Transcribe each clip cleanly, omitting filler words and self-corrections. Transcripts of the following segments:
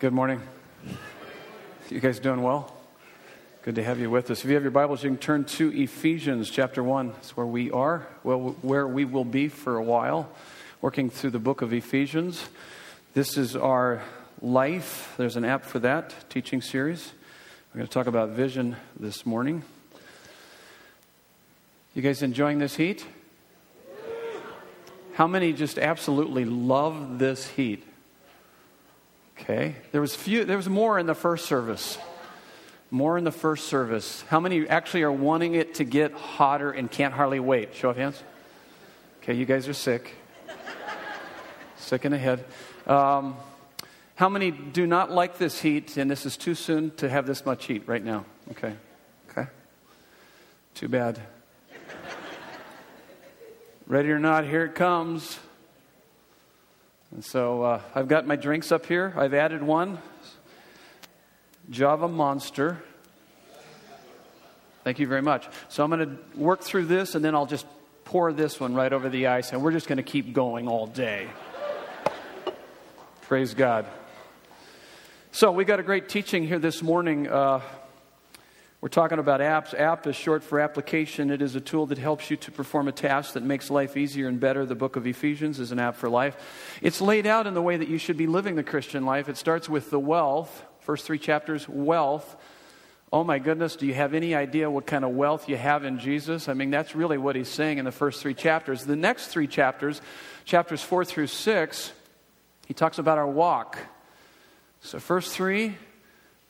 Good morning. You guys doing well? Good to have you with us. If you have your Bibles, you can turn to Ephesians chapter 1. That's where we are, well, where we will be for a while, working through the book of Ephesians. This is our life. There's an app for that teaching series. We're going to talk about vision this morning. You guys enjoying this heat? How many just absolutely love this heat? Okay, there was more in the first service. How many actually are wanting it to get hotter and can't hardly wait? Show of hands. Okay, you guys are sick. Sick in the head. How many do not like this heat and this is too soon to have this much heat right now? Okay. Too bad. Ready or not, here it comes. And so I've got my drinks up here. I've added one. Java Monster. Thank you very much. So I'm going to work through this, and then I'll just pour this one right over the ice, and we're just going to keep going all day. Praise God. So we got a great teaching here this morning. We're talking about apps. App is short for application. It is a tool that helps you to perform a task that makes life easier and better. The book of Ephesians is an app for life. It's laid out in the way that you should be living the Christian life. It starts with the wealth. First three chapters, wealth. Oh my goodness, do you have any idea what kind of wealth you have in Jesus? I mean, that's really what he's saying in the first three chapters. The next three chapters, chapters 4 through 6, he talks about our walk. So first three,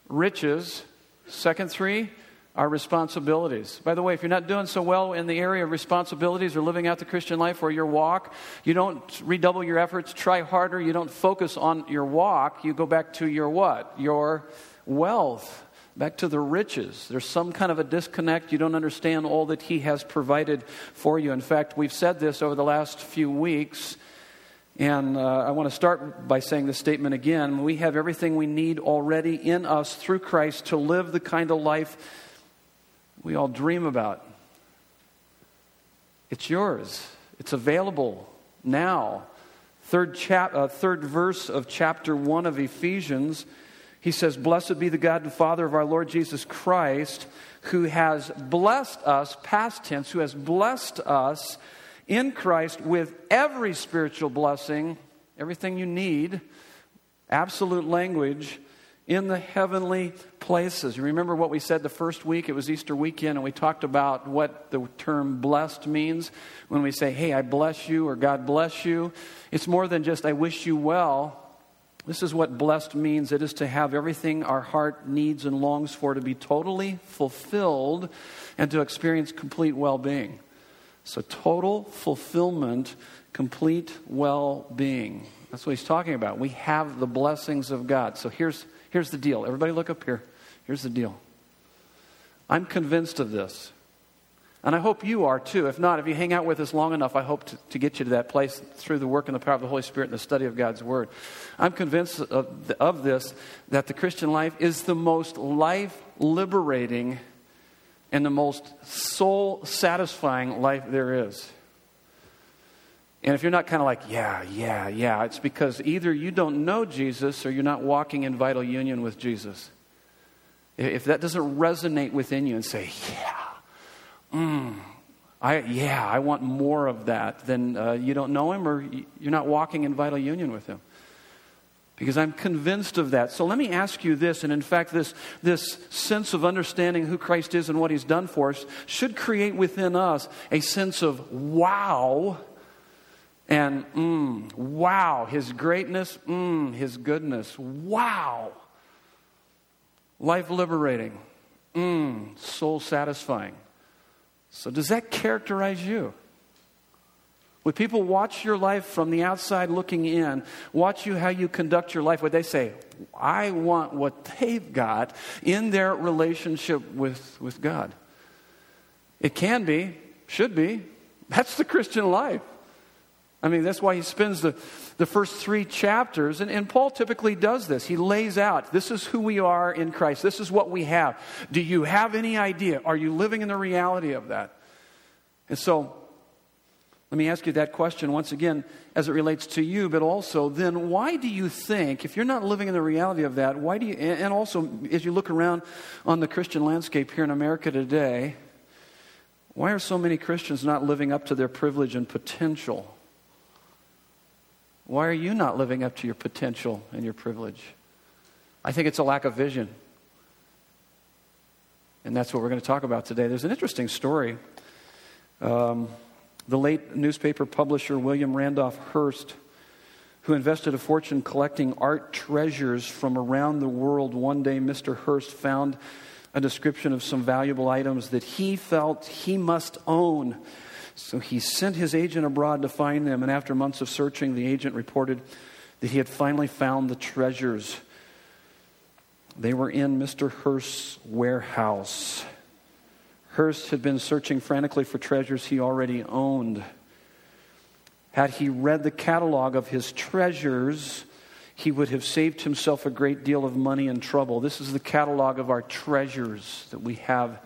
riches. Second three, our responsibilities. By the way, if you're not doing so well in the area of responsibilities or living out the Christian life or your walk, you don't redouble your efforts, try harder, you don't focus on your walk, you go back to your what? Your wealth, back to the riches. There's some kind of a disconnect. You don't understand all that he has provided for you. In fact, we've said this over the last few weeks, and I want to start by saying this statement again. We have everything we need already in us through Christ to live the kind of life we all dream about. It's yours. It's available now. Third verse of chapter 1 of Ephesians, he says, "Blessed be the God and Father of our Lord Jesus Christ, who has blessed us," past tense, "who has blessed us in Christ with every spiritual blessing," everything you need, absolute language, "in the heavenly places." You remember what we said the first week? It was Easter weekend, and we talked about what the term blessed means. When we say, hey, I bless you, or God bless you, it's more than just I wish you well. This is what blessed means. It is to have everything our heart needs and longs for to be totally fulfilled and to experience complete well-being. So total fulfillment, complete well-being. That's what he's talking about. We have the blessings of God. So here's the deal. Everybody look up here. Here's the deal. I'm convinced of this. And I hope you are too. If not, if you hang out with us long enough, I hope to get you to that place through the work and the power of the Holy Spirit and the study of God's Word. I'm convinced of this, that the Christian life is the most life-liberating and the most soul-satisfying life there is. And if you're not kind of like, yeah, it's because either you don't know Jesus or you're not walking in vital union with Jesus. If that doesn't resonate within you and say, I want more of that, then you don't know him or you're not walking in vital union with him. Because I'm convinced of that. So let me ask you this, and in fact, this sense of understanding who Christ is and what he's done for us should create within us a sense of wow and wow, his greatness, his goodness, wow, life liberating, soul satisfying. So does that characterize you? Would people watch your life from the outside looking in, watch you how you conduct your life? Would they say, I want what they've got in their relationship with God? It can be, should be. That's the Christian life. I mean, that's why he spends the first three chapters. And Paul typically does this. He lays out, this is who we are in Christ. This is what we have. Do you have any idea? Are you living in the reality of that? And so Let me ask you that question once again as it relates to you, but also then why do you think, if you're not living in the reality of that, why do you, and also as you look around on the Christian landscape here in America today, why are so many Christians not living up to their privilege and potential? Why are you not living up to your potential and your privilege? I think it's a lack of vision. And that's what we're going to talk about today. There's an interesting story. The late newspaper publisher William Randolph Hearst, who invested a fortune collecting art treasures from around the world, one day Mr. Hearst found a description of some valuable items that he felt he must own. So he sent his agent abroad to find them, and after months of searching, the agent reported that he had finally found the treasures. They were in Mr. Hearst's warehouse. Hearst had been searching frantically for treasures he already owned. Had he read the catalog of his treasures, he would have saved himself a great deal of money and trouble. This is the catalog of our treasures that we have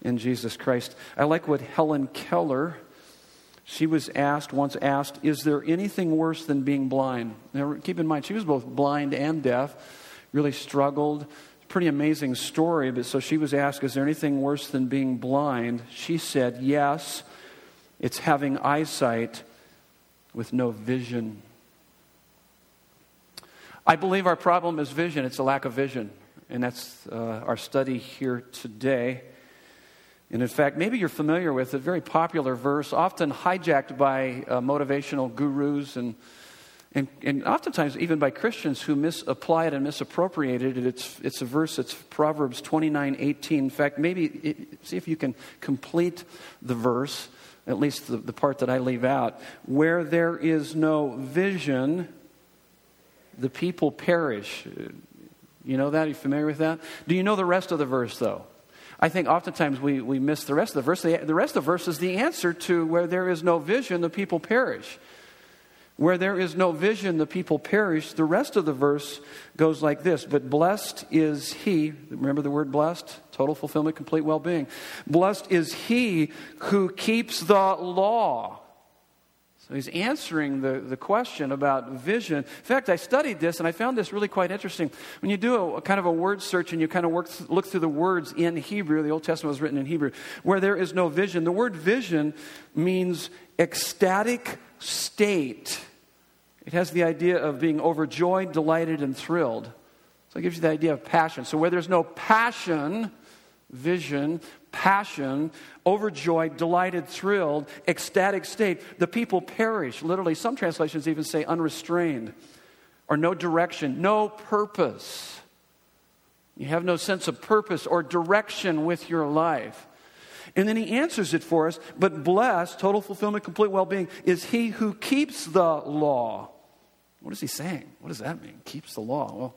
in Jesus Christ. I like what Helen Keller, she was once asked, is there anything worse than being blind? Now, keep in mind, she was both blind and deaf, really struggled. Pretty amazing story, but so she was asked, is there anything worse than being blind? She said, yes, it's having eyesight with no vision. I believe our problem is vision. It's a lack of vision, and that's our study here today. And in fact, maybe you're familiar with a very popular verse, often hijacked by motivational gurus and oftentimes even by Christians who misapply it and misappropriate it. It's a verse, it's Proverbs 29:18. In fact, see if you can complete the verse, at least the part that I leave out. Where there is no vision, the people perish. You know that? Are you familiar with that? Do you know the rest of the verse, though? I think oftentimes we miss the rest of the verse. The rest of the verse is the answer to where there is no vision, the people perish. Where there is no vision, the people perish. The rest of the verse goes like this. But blessed is he, remember the word blessed? Total fulfillment, complete well-being. Blessed is he who keeps the law. So he's answering the question about vision. In fact, I studied this and I found this really quite interesting. When you do a kind of a word search and you kind of look through the words in Hebrew, the Old Testament was written in Hebrew, where there is no vision. The word vision means ecstatic state. It has the idea of being overjoyed, delighted, and thrilled. So it gives you the idea of passion. So where there's no passion, vision, passion, overjoyed, delighted, thrilled, ecstatic state, the people perish. Literally, some translations even say unrestrained or no direction, no purpose. You have no sense of purpose or direction with your life. And then he answers it for us, but blessed, total fulfillment, complete well-being, is he who keeps the law. What is he saying? What does that mean, keeps the law? Well,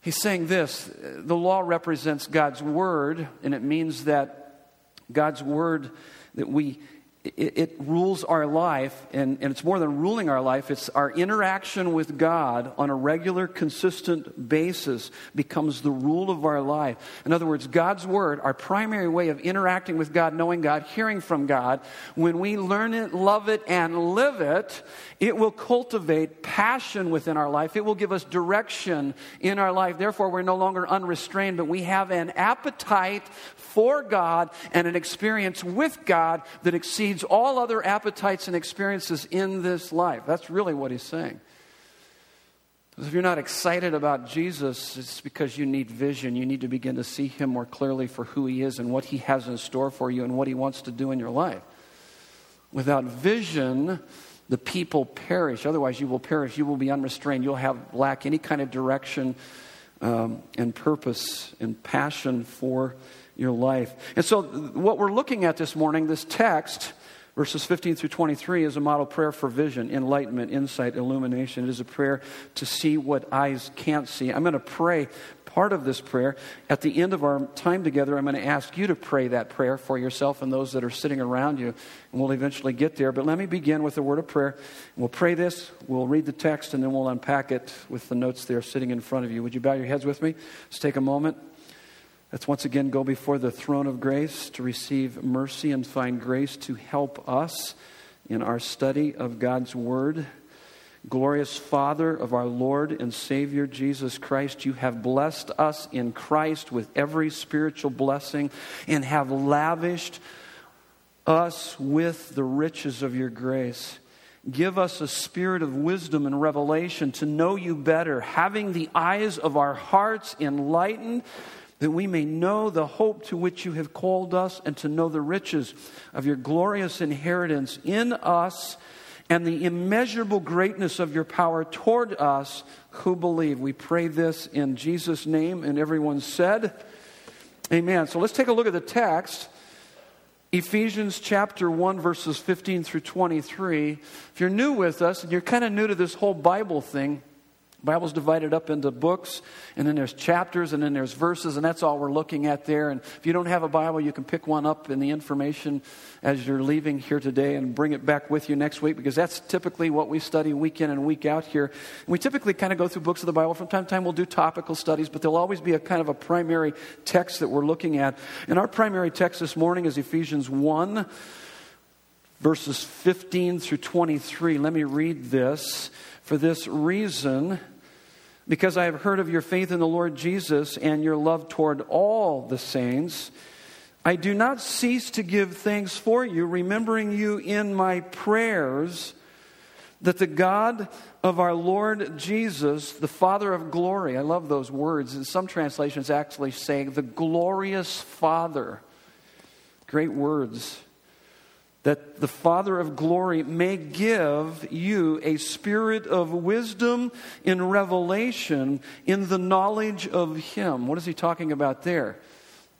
he's saying this, the law represents God's word, and it means that God's word, that it rules our life, and it's more than ruling our life, it's our interaction with God on a regular, consistent basis becomes the rule of our life. In other words, God's word, our primary way of interacting with God, knowing God, hearing from God, when we learn it, love it, and live it, it will cultivate passion within our life. It will give us direction in our life. Therefore, we're no longer unrestrained, but we have an appetite for God and an experience with God that exceeds all other appetites and experiences in this life. That's really what he's saying. Because if you're not excited about Jesus, it's because you need vision. You need to begin to see him more clearly for who he is and what he has in store for you and what he wants to do in your life. Without vision, the people perish. Otherwise, you will perish. You will be unrestrained. You'll lack any kind of direction and purpose and passion for your life. And so what we're looking at this morning, this text, verses 15 through 23, is a model prayer for vision, enlightenment, insight, illumination. It is a prayer to see what eyes can't see. I'm going to pray part of this prayer. At the end of our time together, I'm going to ask you to pray that prayer for yourself and those that are sitting around you. And we'll eventually get there. But let me begin with a word of prayer. We'll pray this, we'll read the text, and then we'll unpack it with the notes there sitting in front of you. Would you bow your heads with me? Let's take a moment. Let's once again go before the throne of grace to receive mercy and find grace to help us in our study of God's Word. Glorious Father of our Lord and Savior Jesus Christ, you have blessed us in Christ with every spiritual blessing and have lavished us with the riches of your grace. Give us a spirit of wisdom and revelation to know you better, having the eyes of our hearts enlightened, that we may know the hope to which you have called us and to know the riches of your glorious inheritance in us, and the immeasurable greatness of your power toward us who believe. We pray this in Jesus' name. And everyone said, amen. So let's take a look at the text. Ephesians chapter 1, verses 15 through 23. If you're new with us, and you're kind of new to this whole Bible thing, the Bible's divided up into books, and then there's chapters, and then there's verses, and that's all we're looking at there. And if you don't have a Bible, you can pick one up in the information as you're leaving here today and bring it back with you next week, because that's typically what we study week in and week out here. And we typically kind of go through books of the Bible. From time to time, we'll do topical studies, but there'll always be a kind of a primary text that we're looking at. And our primary text this morning is Ephesians 1, verses 15 through 23. Let me read this. For this reason, because I have heard of your faith in the Lord Jesus and your love toward all the saints, I do not cease to give thanks for you, remembering you in my prayers, that the God of our Lord Jesus, the Father of glory, I love those words, and some translations actually say the glorious Father, great words, that the Father of glory may give you a spirit of wisdom in revelation in the knowledge of Him. What is he talking about there?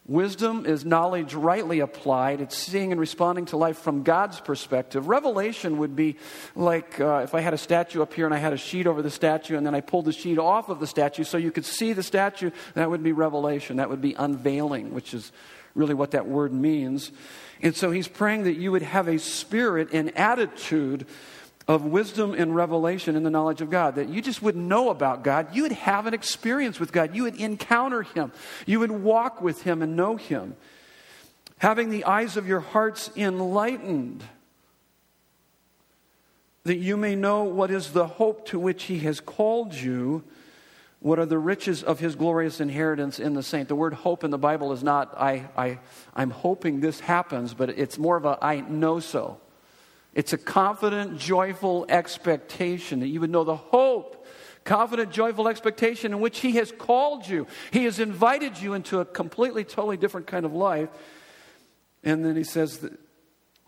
Wisdom is knowledge rightly applied. It's seeing and responding to life from God's perspective. Revelation would be like if I had a statue up here and I had a sheet over the statue and then I pulled the sheet off of the statue so you could see the statue. That would be revelation. That would be unveiling, which is really what that word means. And so he's praying that you would have a spirit, an attitude of wisdom and revelation in the knowledge of God, that you just would know about God. You would have an experience with God. You would encounter Him. You would walk with Him and know Him. Having the eyes of your hearts enlightened, that you may know what is the hope to which He has called you, what are the riches of His glorious inheritance in the saint. The word hope in the Bible is not, I'm hoping this happens, but it's more of a, I know so. It's a confident, joyful expectation that you would know the hope, confident, joyful expectation in which He has called you. He has invited you into a completely, totally different kind of life. And then he says that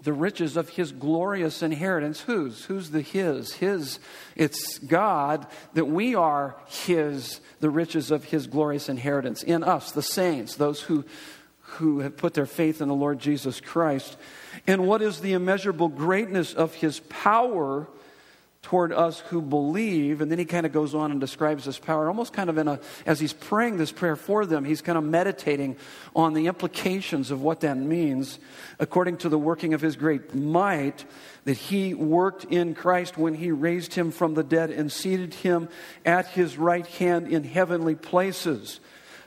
the riches of His glorious inheritance. Whose? Who's the His? His, it's God, that we are His, the riches of His glorious inheritance in us, the saints, those who have put their faith in the Lord Jesus Christ. And what is the immeasurable greatness of His power toward us who believe? And then he kind of goes on and describes this power, almost kind of in a, as he's praying this prayer for them, he's kind of meditating on the implications of what that means, according to the working of His great might, that He worked in Christ when He raised Him from the dead and seated Him at His right hand in heavenly places,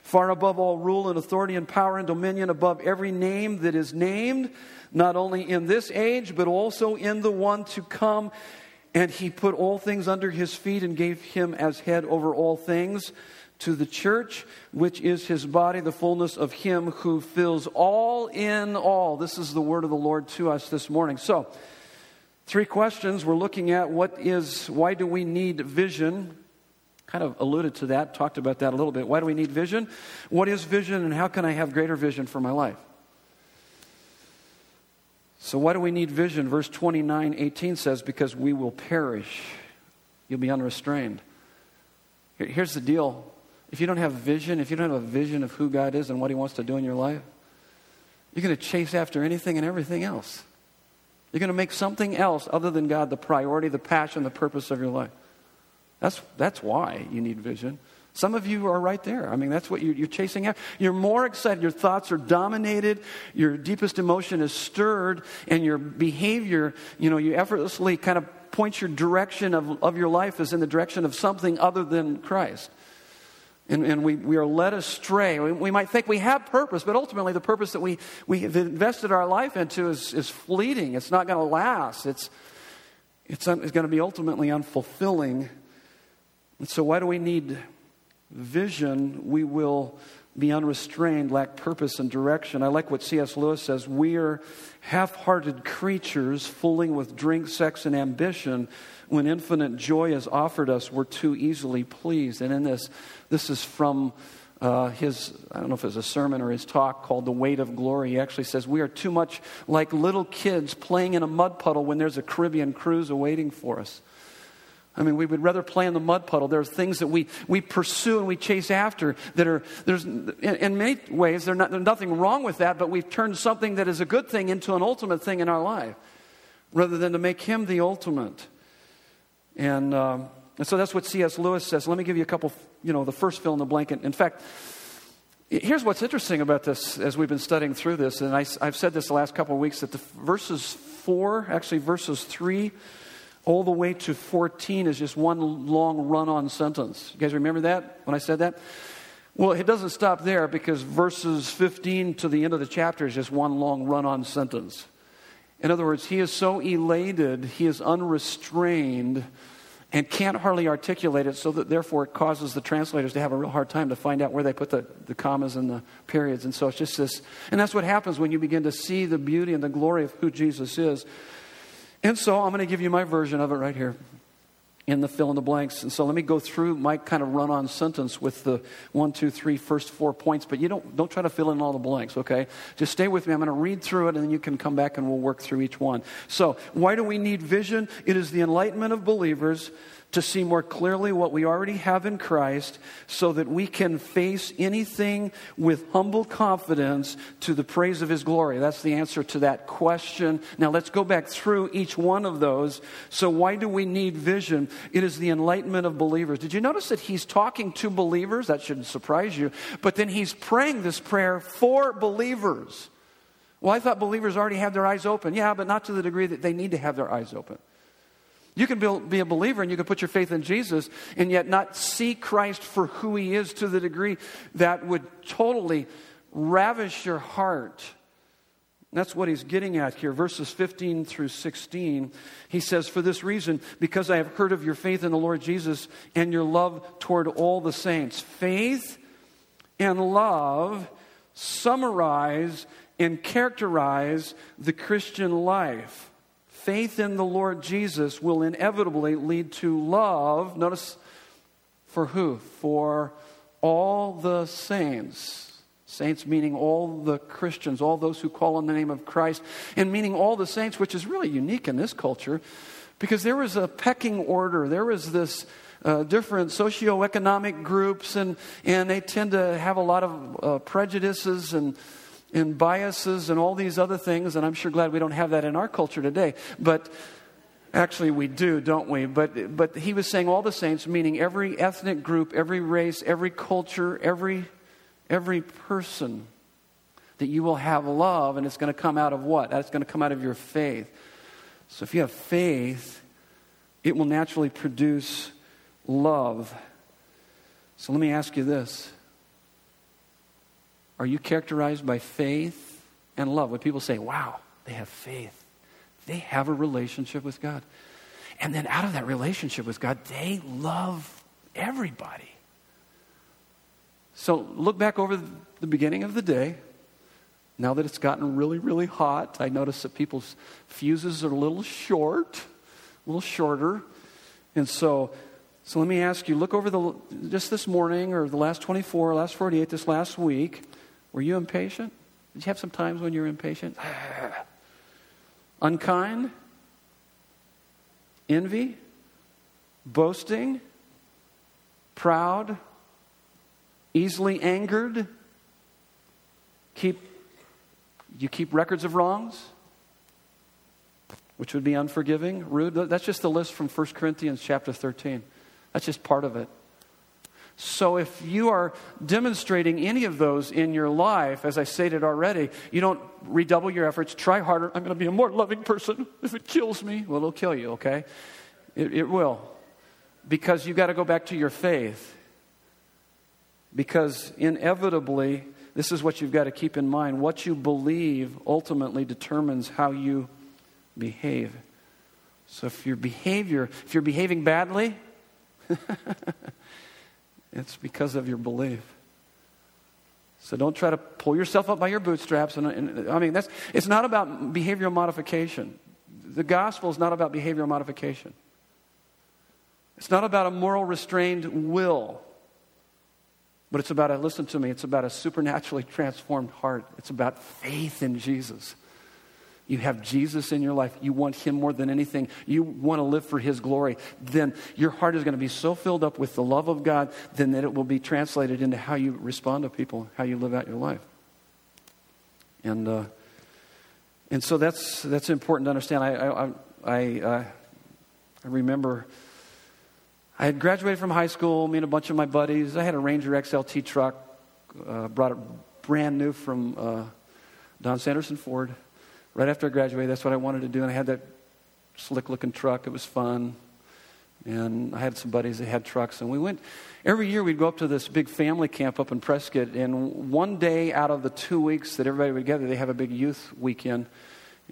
far above all rule and authority and power and dominion, above every name that is named, not only in this age, but also in the one to come. And He put all things under His feet and gave Him as head over all things to the church, which is His body, the fullness of Him who fills all in all. This is the word of the Lord to us this morning. So, three questions we're looking at. Why do we need vision? Kind of alluded to that, talked about that a little bit. Why do we need vision? What is vision, and how can I have greater vision for my life? So why do we need vision? Verse 29:18 says, because we will perish. You'll be unrestrained. Here's the deal. If you don't have vision, if you don't have a vision of who God is and what He wants to do in your life, you're going to chase after anything and everything else. You're going to make something else other than God the priority, the passion, the purpose of your life. That's why you need vision. Some of you are right there. I mean, that's what you're chasing after. You're more excited. Your thoughts are dominated. Your deepest emotion is stirred. And your behavior, you effortlessly kind of point your direction of your life is in the direction of something other than Christ. And we are led astray. We might think we have purpose, but ultimately the purpose that we've invested our life into is fleeting. It's not going to last. It's going to be ultimately unfulfilling. And so why do we need vision? We will be unrestrained, lack purpose and direction. I like what C.S. Lewis says. We are half-hearted creatures fooling with drink, sex, and ambition. When infinite joy is offered us, we're too easily pleased. And in this is from his, I don't know if it was a sermon or his talk called The Weight of Glory. He actually says, we are too much like little kids playing in a mud puddle when there's a Caribbean cruise awaiting for us. I mean, we would rather play in the mud puddle. There are things that we pursue and we chase after that are, in many ways, there's nothing wrong with that, but we've turned something that is a good thing into an ultimate thing in our life, rather than to make him the ultimate. And so that's what C.S. Lewis says. Let me give you a couple, the first fill in the blank. In fact, here's what's interesting about this as we've been studying through this, and I've said this the last couple of weeks, that the verses 3 all the way to 14 is just one long run-on sentence. You guys remember that when I said that? Well, it doesn't stop there, because verses 15 to the end of the chapter is just one long run-on sentence. In other words, he is so elated, he is unrestrained, and can't hardly articulate it, so that therefore it causes the translators to have a real hard time to find out where they put the commas and the periods. And so it's just this, and that's what happens when you begin to see the beauty and the glory of who Jesus is. And so I'm going to give you my version of it right here in the fill in the blanks. And so let me go through my kind of run-on sentence with the 1, 2, 3 first 4 points. But you don't try to fill in all the blanks, okay? Just stay with me. I'm going to read through it, and then you can come back and we'll work through each one. So why do we need vision? It is the enlightenment of believers to see more clearly what we already have in Christ, so that we can face anything with humble confidence to the praise of his glory. That's the answer to that question. Now let's go back through each one of those. So why do we need vision? It is the enlightenment of believers. Did you notice that he's talking to believers? That shouldn't surprise you. But then he's praying this prayer for believers. Well, I thought believers already had their eyes open. Yeah, but not to the degree that they need to have their eyes open. You can be a believer and you can put your faith in Jesus and yet not see Christ for who he is to the degree that would totally ravish your heart. And that's what he's getting at here. Verses 15 through 16, he says, for this reason, because I have heard of your faith in the Lord Jesus and your love toward all the saints. Faith and love summarize and characterize the Christian life. Faith in the Lord Jesus will inevitably lead to love. Notice, for who? For all the saints. Saints meaning all the Christians, all those who call on the name of Christ, and meaning all the saints, which is really unique in this culture, because there was a pecking order. There was this different socioeconomic groups, and they tend to have a lot of prejudices and biases and all these other things, and I'm sure glad we don't have that in our culture today. But actually we do, don't we? But he was saying all the saints, meaning every ethnic group, every race, every culture, every person, that you will have love, and it's going to come out of what? That's going to come out of your faith. So if you have faith, it will naturally produce love. So let me ask you this. Are you characterized by faith and love? When people say, wow, they have faith. They have a relationship with God. And then out of that relationship with God, they love everybody. So look back over the beginning of the day. Now that it's gotten really, really hot, I notice that people's fuses are a little shorter. And so let me ask you, look over just this morning or the last 24, last 48, this last week. Were you impatient? Did you have some times when you were impatient? Unkind? Envy? Boasting? Proud? Easily angered? You keep records of wrongs? Which would be unforgiving, rude. That's just the list from 1 Corinthians chapter 13. That's just part of it. So if you are demonstrating any of those in your life, as I stated already, you don't redouble your efforts, try harder. I'm going to be a more loving person. If it kills me, well, it'll kill you, okay? It will. Because you've got to go back to your faith. Because inevitably, this is what you've got to keep in mind. What you believe ultimately determines how you behave. So if you're behaving badly, it's because of your belief. So don't try to pull yourself up by your bootstraps. It's not about behavioral modification. The gospel is not about behavioral modification. It's not about a moral restrained will. But it's about, listen to me, it's about a supernaturally transformed heart. It's about faith in Jesus. You have Jesus in your life. You want him more than anything. You want to live for his glory. Then your heart is going to be so filled up with the love of God then that it will be translated into how you respond to people, how you live out your life. And so that's important to understand. I remember I had graduated from high school, me and a bunch of my buddies. I had a Ranger XLT truck, brought it brand new from Don Sanderson Ford. Right after I graduated, that's what I wanted to do, and I had that slick-looking truck. It was fun, and I had some buddies that had trucks, and we went. Every year we'd go up to this big family camp up in Prescott, and one day out of the 2 weeks that everybody would gather, they have a big youth weekend,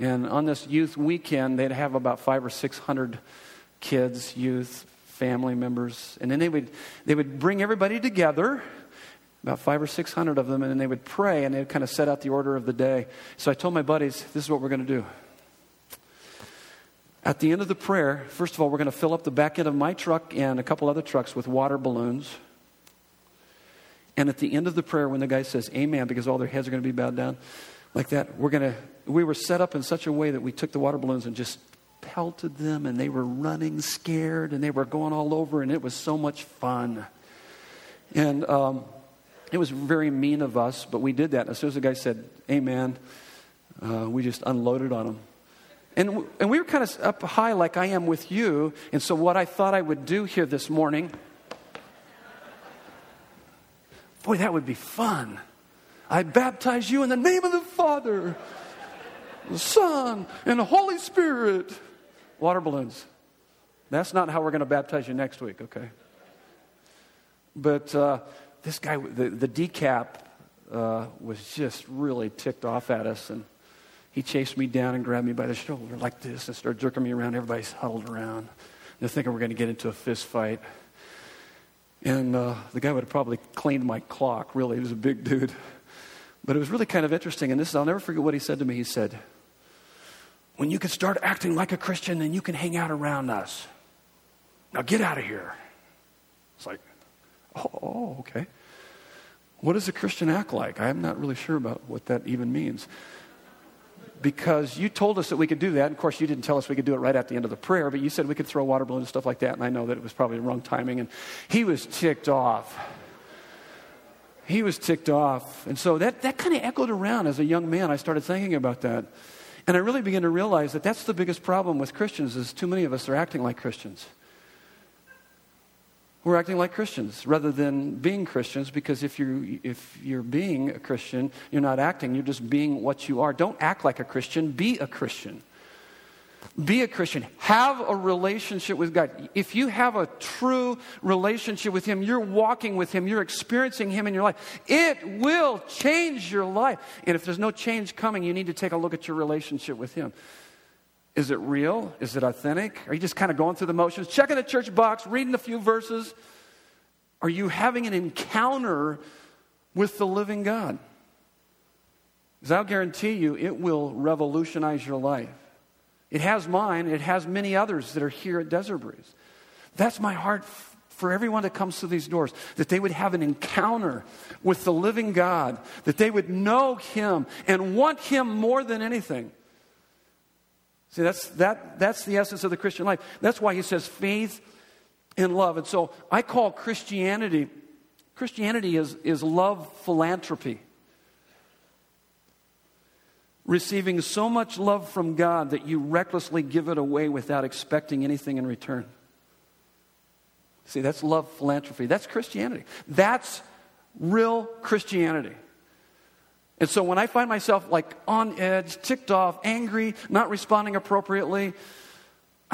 and on this youth weekend, they'd have about 500 or 600 kids, youth, family members, and then they would bring everybody together, about 500 or 600 of them, and then they would pray, and they would kind of set out the order of the day. So I told my buddies, this is what we're going to do. At the end of the prayer, first of all, we're going to fill up the back end of my truck and a couple other trucks with water balloons. And at the end of the prayer, when the guy says amen, because all their heads are going to be bowed down like that, we were set up in such a way that we took the water balloons and just pelted them, and they were running scared, and they were going all over, and it was so much fun. And it was very mean of us, but we did that. And as soon as the guy said, amen, we just unloaded on him. And we were kind of up high like I am with you. And so what I thought I would do here this morning, boy, that would be fun. I baptize you in the name of the Father, the Son, and the Holy Spirit. Water balloons. That's not how we're going to baptize you next week, okay? But this guy, the DCAP, was just really ticked off at us, and he chased me down and grabbed me by the shoulder like this and started jerking me around. Everybody's huddled around. They're thinking we're going to get into a fist fight. And the guy would have probably cleaned my clock, really. He was a big dude. But it was really kind of interesting, and I'll never forget what he said to me. He said, when you can start acting like a Christian, then you can hang out around us. Now get out of here. It's like, oh, okay. What does a Christian act like? I'm not really sure about what that even means. Because you told us that we could do that. And of course, you didn't tell us we could do it right at the end of the prayer, but you said we could throw water balloons and stuff like that. And I know that it was probably the wrong timing. And he was ticked off. He was ticked off. And so that kind of echoed around as a young man. I started thinking about that. And I really began to realize that that's the biggest problem with Christians is too many of us are acting like Christians. We're acting like Christians rather than being Christians, because if you're being a Christian, you're not acting. You're just being what you are. Don't act like a Christian. Be a Christian. Be a Christian. Have a relationship with God. If you have a true relationship with him, you're walking with him, you're experiencing him in your life, it will change your life. And if there's no change coming, you need to take a look at your relationship with him. Is it real? Is it authentic? Are you just kind of going through the motions, checking the church box, reading a few verses? Are you having an encounter with the living God? Because I'll guarantee you it will revolutionize your life. It has mine. It has many others that are here at Desert Breeze. That's my heart for everyone that comes through these doors, that they would have an encounter with the living God, that they would know him and want him more than anything. See, that's the essence of the Christian life. That's why he says faith and love. And so I call Christianity is love philanthropy. Receiving so much love from God that you recklessly give it away without expecting anything in return. See, that's love philanthropy. That's Christianity. That's real Christianity. And so when I find myself like on edge, ticked off, angry, not responding appropriately,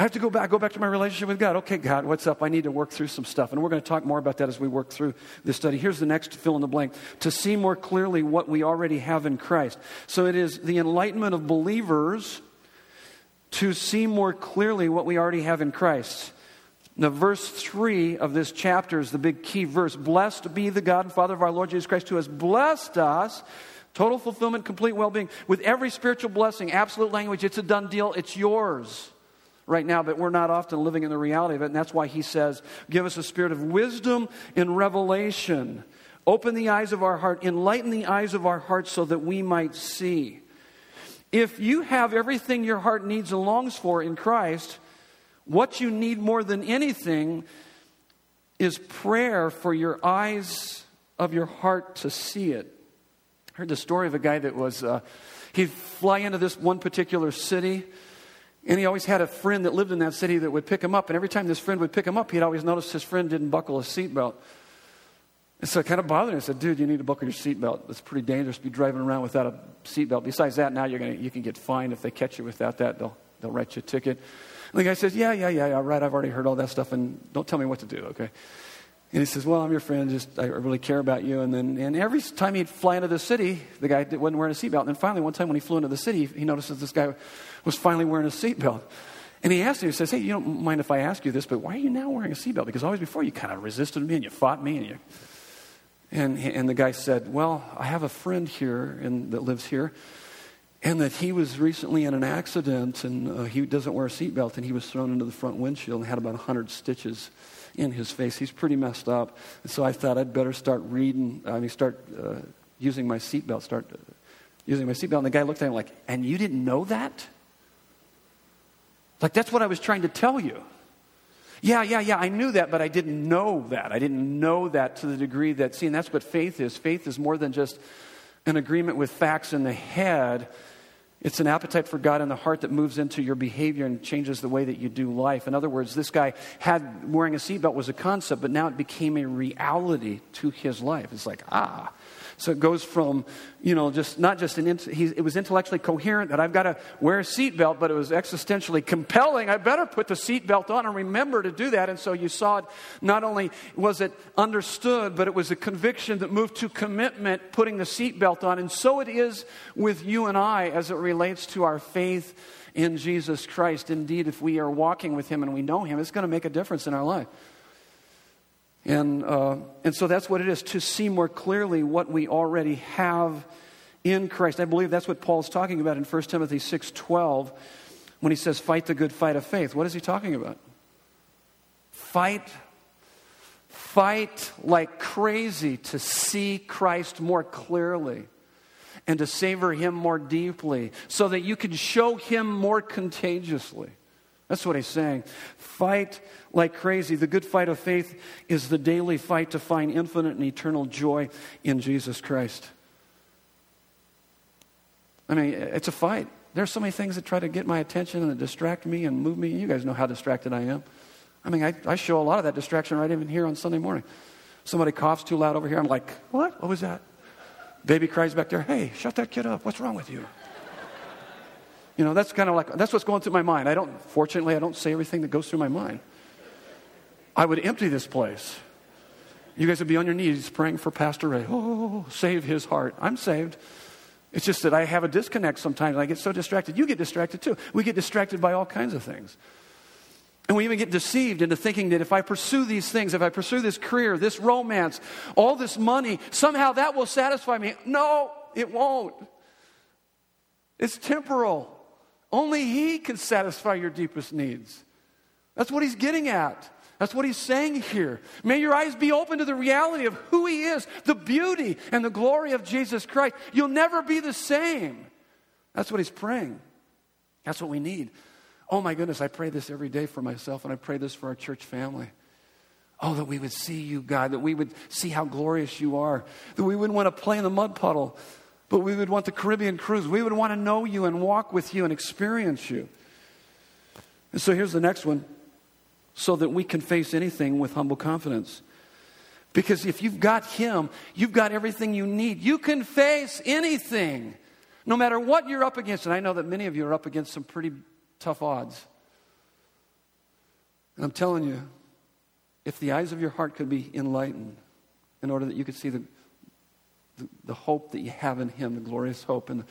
I have to go back to my relationship with God. Okay, God, what's up? I need to work through some stuff. And we're going to talk more about that as we work through this study. Here's the next fill in the blank. To see more clearly what we already have in Christ. So it is the enlightenment of believers to see more clearly what we already have in Christ. Now, verse 3 of this chapter is the big key verse. Blessed be the God and Father of our Lord Jesus Christ, who has blessed us, total fulfillment, complete well-being, with every spiritual blessing, absolute language. It's a done deal. It's yours right now, but we're not often living in the reality of it. And that's why he says, give us a spirit of wisdom and revelation. Open the eyes of our heart, enlighten the eyes of our heart so that we might see. If you have everything your heart needs and longs for in Christ, what you need more than anything is prayer for your eyes of your heart to see it. I heard the story of a guy that was, he'd fly into this one particular city, and he always had a friend that lived in that city that would pick him up. And every time this friend would pick him up, he'd always notice his friend didn't buckle his seatbelt. And so it kind of bothered him. I said, dude, you need to buckle your seatbelt. It's pretty dangerous to be driving around without a seatbelt. Besides that, now you can get fined. If they catch you without that, they'll write you a ticket. And the guy says, yeah, right, I've already heard all that stuff, and don't tell me what to do, okay? And he says, well, I'm your friend, I really care about you. And every time he'd fly into the city, the guy wasn't wearing a seatbelt. And then finally, one time when he flew into the city, he notices this guy was finally wearing a seatbelt. And he asked him, he says, hey, you don't mind if I ask you this, but why are you now wearing a seatbelt? Because always before, you kind of resisted me, and you fought me. And the guy said, well, I have a friend here that lives here, and that he was recently in an accident, and he doesn't wear a seatbelt, and he was thrown into the front windshield and had about 100 stitches in his face. He's pretty messed up. And so I thought I'd better start using my seatbelt. And the guy looked at him like, and you didn't know that? Like, that's what I was trying to tell you. Yeah, I knew that, but I didn't know that. I didn't know that to the degree that, see, and that's what faith is. Faith is more than just an agreement with facts in the head. It's an appetite for God in the heart that moves into your behavior and changes the way that you do life. In other words, this guy wearing a seatbelt was a concept, but now it became a reality to his life. It's like, So it goes from, just not just it was intellectually coherent that I've got to wear a seatbelt, but it was existentially compelling. I better put the seatbelt on and remember to do that. And so you saw it, not only was it understood, but it was a conviction that moved to commitment, putting the seatbelt on. And so it is with you and I as it relates to our faith in Jesus Christ. Indeed, if we are walking with him and we know him, it's going to make a difference in our life. And so that's what it is, to see more clearly what we already have in Christ. I believe that's what Paul's talking about in 1 Timothy 6:12 when he says, fight the good fight of faith. What is he talking about? Fight like crazy to see Christ more clearly and to savor him more deeply so that you can show him more contagiously. That's what he's saying. Fight like crazy. The good fight of faith is the daily fight to find infinite and eternal joy in Jesus Christ. I mean, it's a fight. There's so many things that try to get my attention and that distract me and move me. You guys know how distracted I am. I mean, I show a lot of that distraction right even here on Sunday morning. Somebody coughs too loud over here. I'm like, what? What was that? Baby cries back there. Hey, shut that kid up. What's wrong with you? That's kind of like, that's what's going through my mind. Fortunately, I don't say everything that goes through my mind. I would empty this place. You guys would be on your knees praying for Pastor Ray. Oh, save his heart. I'm saved. It's just that I have a disconnect sometimes. I get so distracted. You get distracted too. We get distracted by all kinds of things. And we even get deceived into thinking that if I pursue these things, if I pursue this career, this romance, all this money, somehow that will satisfy me. No, it won't. It's temporal. Only he can satisfy your deepest needs. That's what he's getting at. That's what he's saying here. May your eyes be open to the reality of who he is, the beauty and the glory of Jesus Christ. You'll never be the same. That's what he's praying. That's what we need. Oh my goodness, I pray this every day for myself, and I pray this for our church family. Oh, that we would see you, God, that we would see how glorious you are, that we wouldn't want to play in the mud puddle, but we would want the Caribbean cruise. We would want to know you and walk with you and experience you. And so here's the next one. So that we can face anything with humble confidence. Because if you've got him, you've got everything you need. You can face anything, no matter what you're up against. And I know that many of you are up against some pretty tough odds. And I'm telling you, if the eyes of your heart could be enlightened in order that you could see the hope that you have in him, the glorious hope and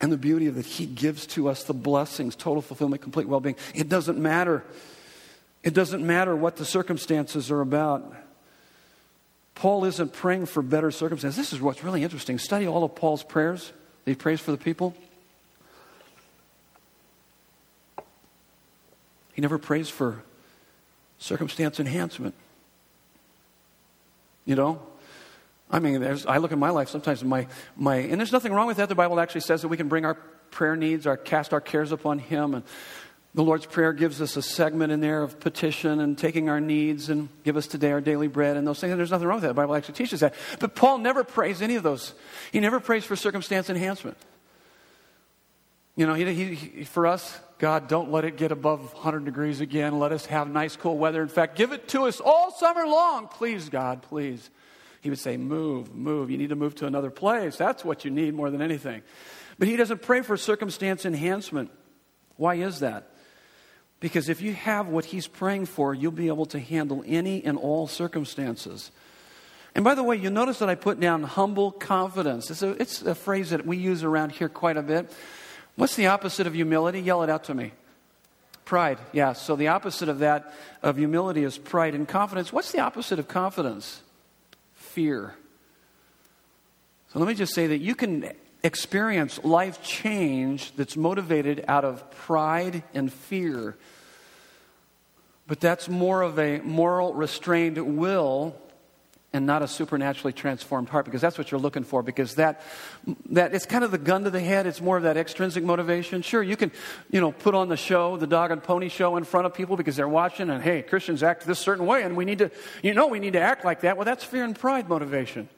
the beauty of that he gives to us, the blessings, total fulfillment, complete well-being. It doesn't matter. It doesn't matter what the circumstances are about. Paul isn't praying for better circumstances. This is what's really interesting. Study all of Paul's prayers. He prays for the people. He never prays for circumstance enhancement. You know? I mean, I look at my life sometimes, and there's nothing wrong with that. The Bible actually says that we can bring our prayer needs, cast our cares upon him. And the Lord's Prayer gives us a segment in there of petition and taking our needs and give us today our daily bread and those things. And there's nothing wrong with that. The Bible actually teaches that. But Paul never prays any of those. He never prays for circumstance enhancement. You know, for us, God, don't let it get above 100 degrees again. Let us have nice, cool weather. In fact, give it to us all summer long. Please, God, please. He would say, move. You need to move to another place. That's what you need more than anything. But he doesn't pray for circumstance enhancement. Why is that? Because if you have what he's praying for, you'll be able to handle any and all circumstances. And by the way, you notice that I put down humble confidence. It's a phrase that we use around here quite a bit. What's the opposite of humility? Yell it out to me. Pride. Yeah, so the opposite of that, of humility, is pride and confidence. What's the opposite of confidence? Fear. So let me just say that you can experience life change that's motivated out of pride and fear. But that's more of a moral restrained will and not a supernaturally transformed heart, because that's what you're looking for, because that it's kind of the gun to the head. It's more of that extrinsic motivation. Sure, you can, put on the show, the dog and pony show in front of people because they're watching, and hey, Christians act this certain way, and we need to act like that. Well, that's fear and pride motivation.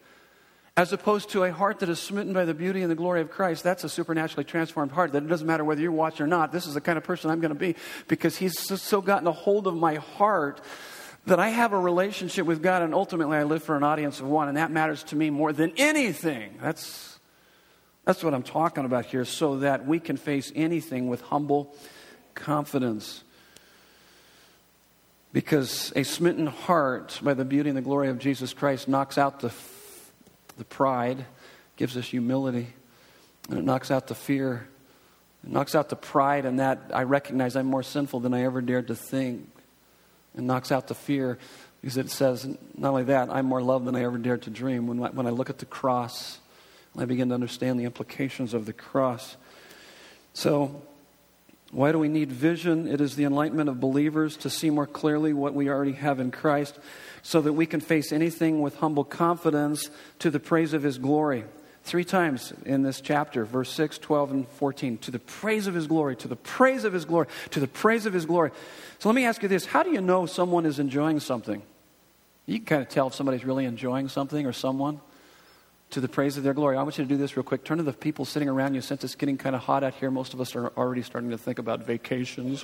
As opposed to a heart that is smitten by the beauty and the glory of Christ, that's a supernaturally transformed heart. That it doesn't matter whether you're watching or not, this is the kind of person I'm going to be, because he's so gotten a hold of my heart that I have a relationship with God, and ultimately I live for an audience of one, and that matters to me more than anything. That's what I'm talking about here, so that we can face anything with humble confidence. Because a smitten heart by the beauty and the glory of Jesus Christ knocks out the pride, gives us humility, and it knocks out the fear. It knocks out the pride, and that I recognize I'm more sinful than I ever dared to think. And knocks out the fear, because it says, not only that, I'm more loved than I ever dared to dream. When I look at the cross, I begin to understand the implications of the cross. So, why do we need vision? It is the enlightenment of believers to see more clearly what we already have in Christ, so that we can face anything with humble confidence to the praise of his glory. 3 times in this chapter, verse 6, 12, and 14. To the praise of his glory, to the praise of his glory, to the praise of his glory. So let me ask you this. How do you know someone is enjoying something? You can kind of tell if somebody's really enjoying something or someone. To the praise of their glory. I want you to do this real quick. Turn to the people sitting around you. Since it's getting kind of hot out here, most of us are already starting to think about vacations.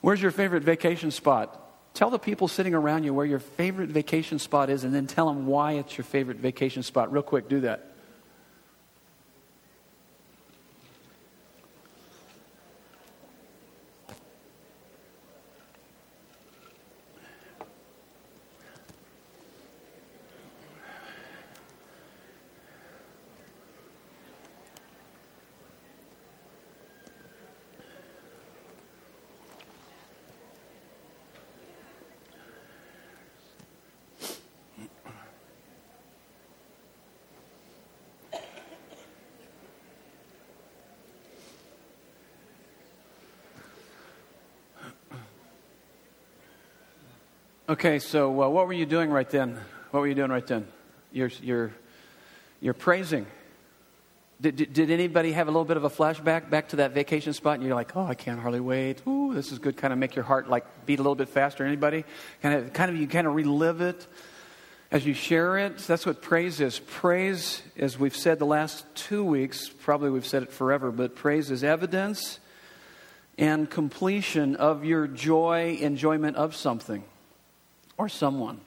Where's your favorite vacation spot? Tell the people sitting around you where your favorite vacation spot is, and then tell them why it's your favorite vacation spot. Real quick, do that. Okay, so what were you doing right then? You're praising. Did anybody have a little bit of a flashback back to that vacation spot? And you're like, oh, I can't hardly wait. Ooh, this is good. Kind of make your heart like beat a little bit faster. Anybody? You relive it as you share it. That's what praise is. Praise, as we've said the last 2 weeks, probably we've said it forever, but praise is evidence and completion of your enjoyment of something. Or someone.